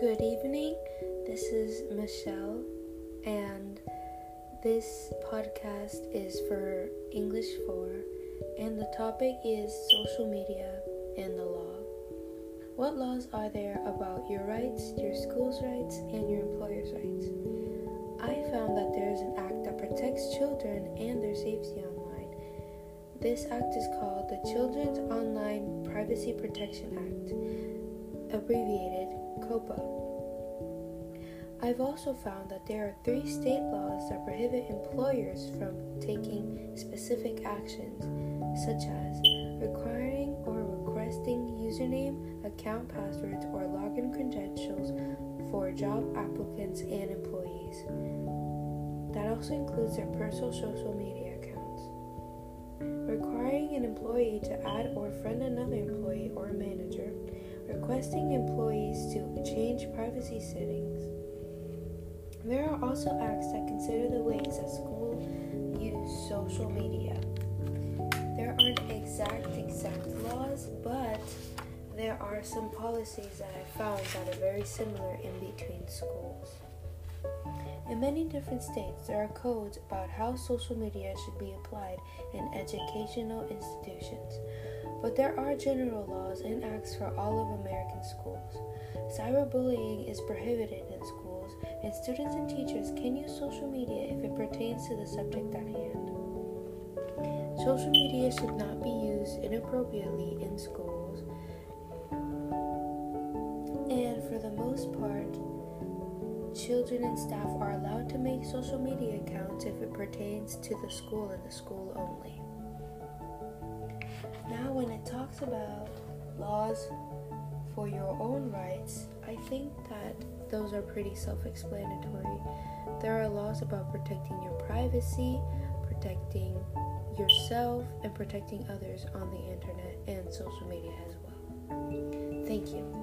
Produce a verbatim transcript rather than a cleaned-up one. Good evening, this is Michelle, and this podcast is for English four, and the topic is social media and the law. What laws are there about your rights, your school's rights, and your employer's rights? I found that there is an act that protects children and their safety online. This act is called the Children's Online Privacy Protection Act, abbreviated COPA. I've also found that there are three state laws that prohibit employers from taking specific actions, such as requiring or requesting username, account passwords, or login credentials for job applicants and employees. That also includes their personal social media accounts. Requiring an employee to add or friend another employee or manager. Requesting employees to change privacy settings. There are also acts that consider the ways that schools use social media. There aren't exact, exact laws, but there are some policies that I found that are very similar in between schools. In many different states, there are codes about how social media should be applied in educational institutions. But there are general laws and acts for all of American schools. Cyberbullying is prohibited in schools, and students and teachers can use social media if it pertains to the subject at hand. Social media should not be used inappropriately in schools, and for the most part, children and staff are allowed to make social media accounts if it pertains to the school and the school only. Now, when it talks about laws for your own rights, I think that those are pretty self-explanatory. There are laws about protecting your privacy, protecting yourself, and protecting others on the internet and social media as well. Thank you.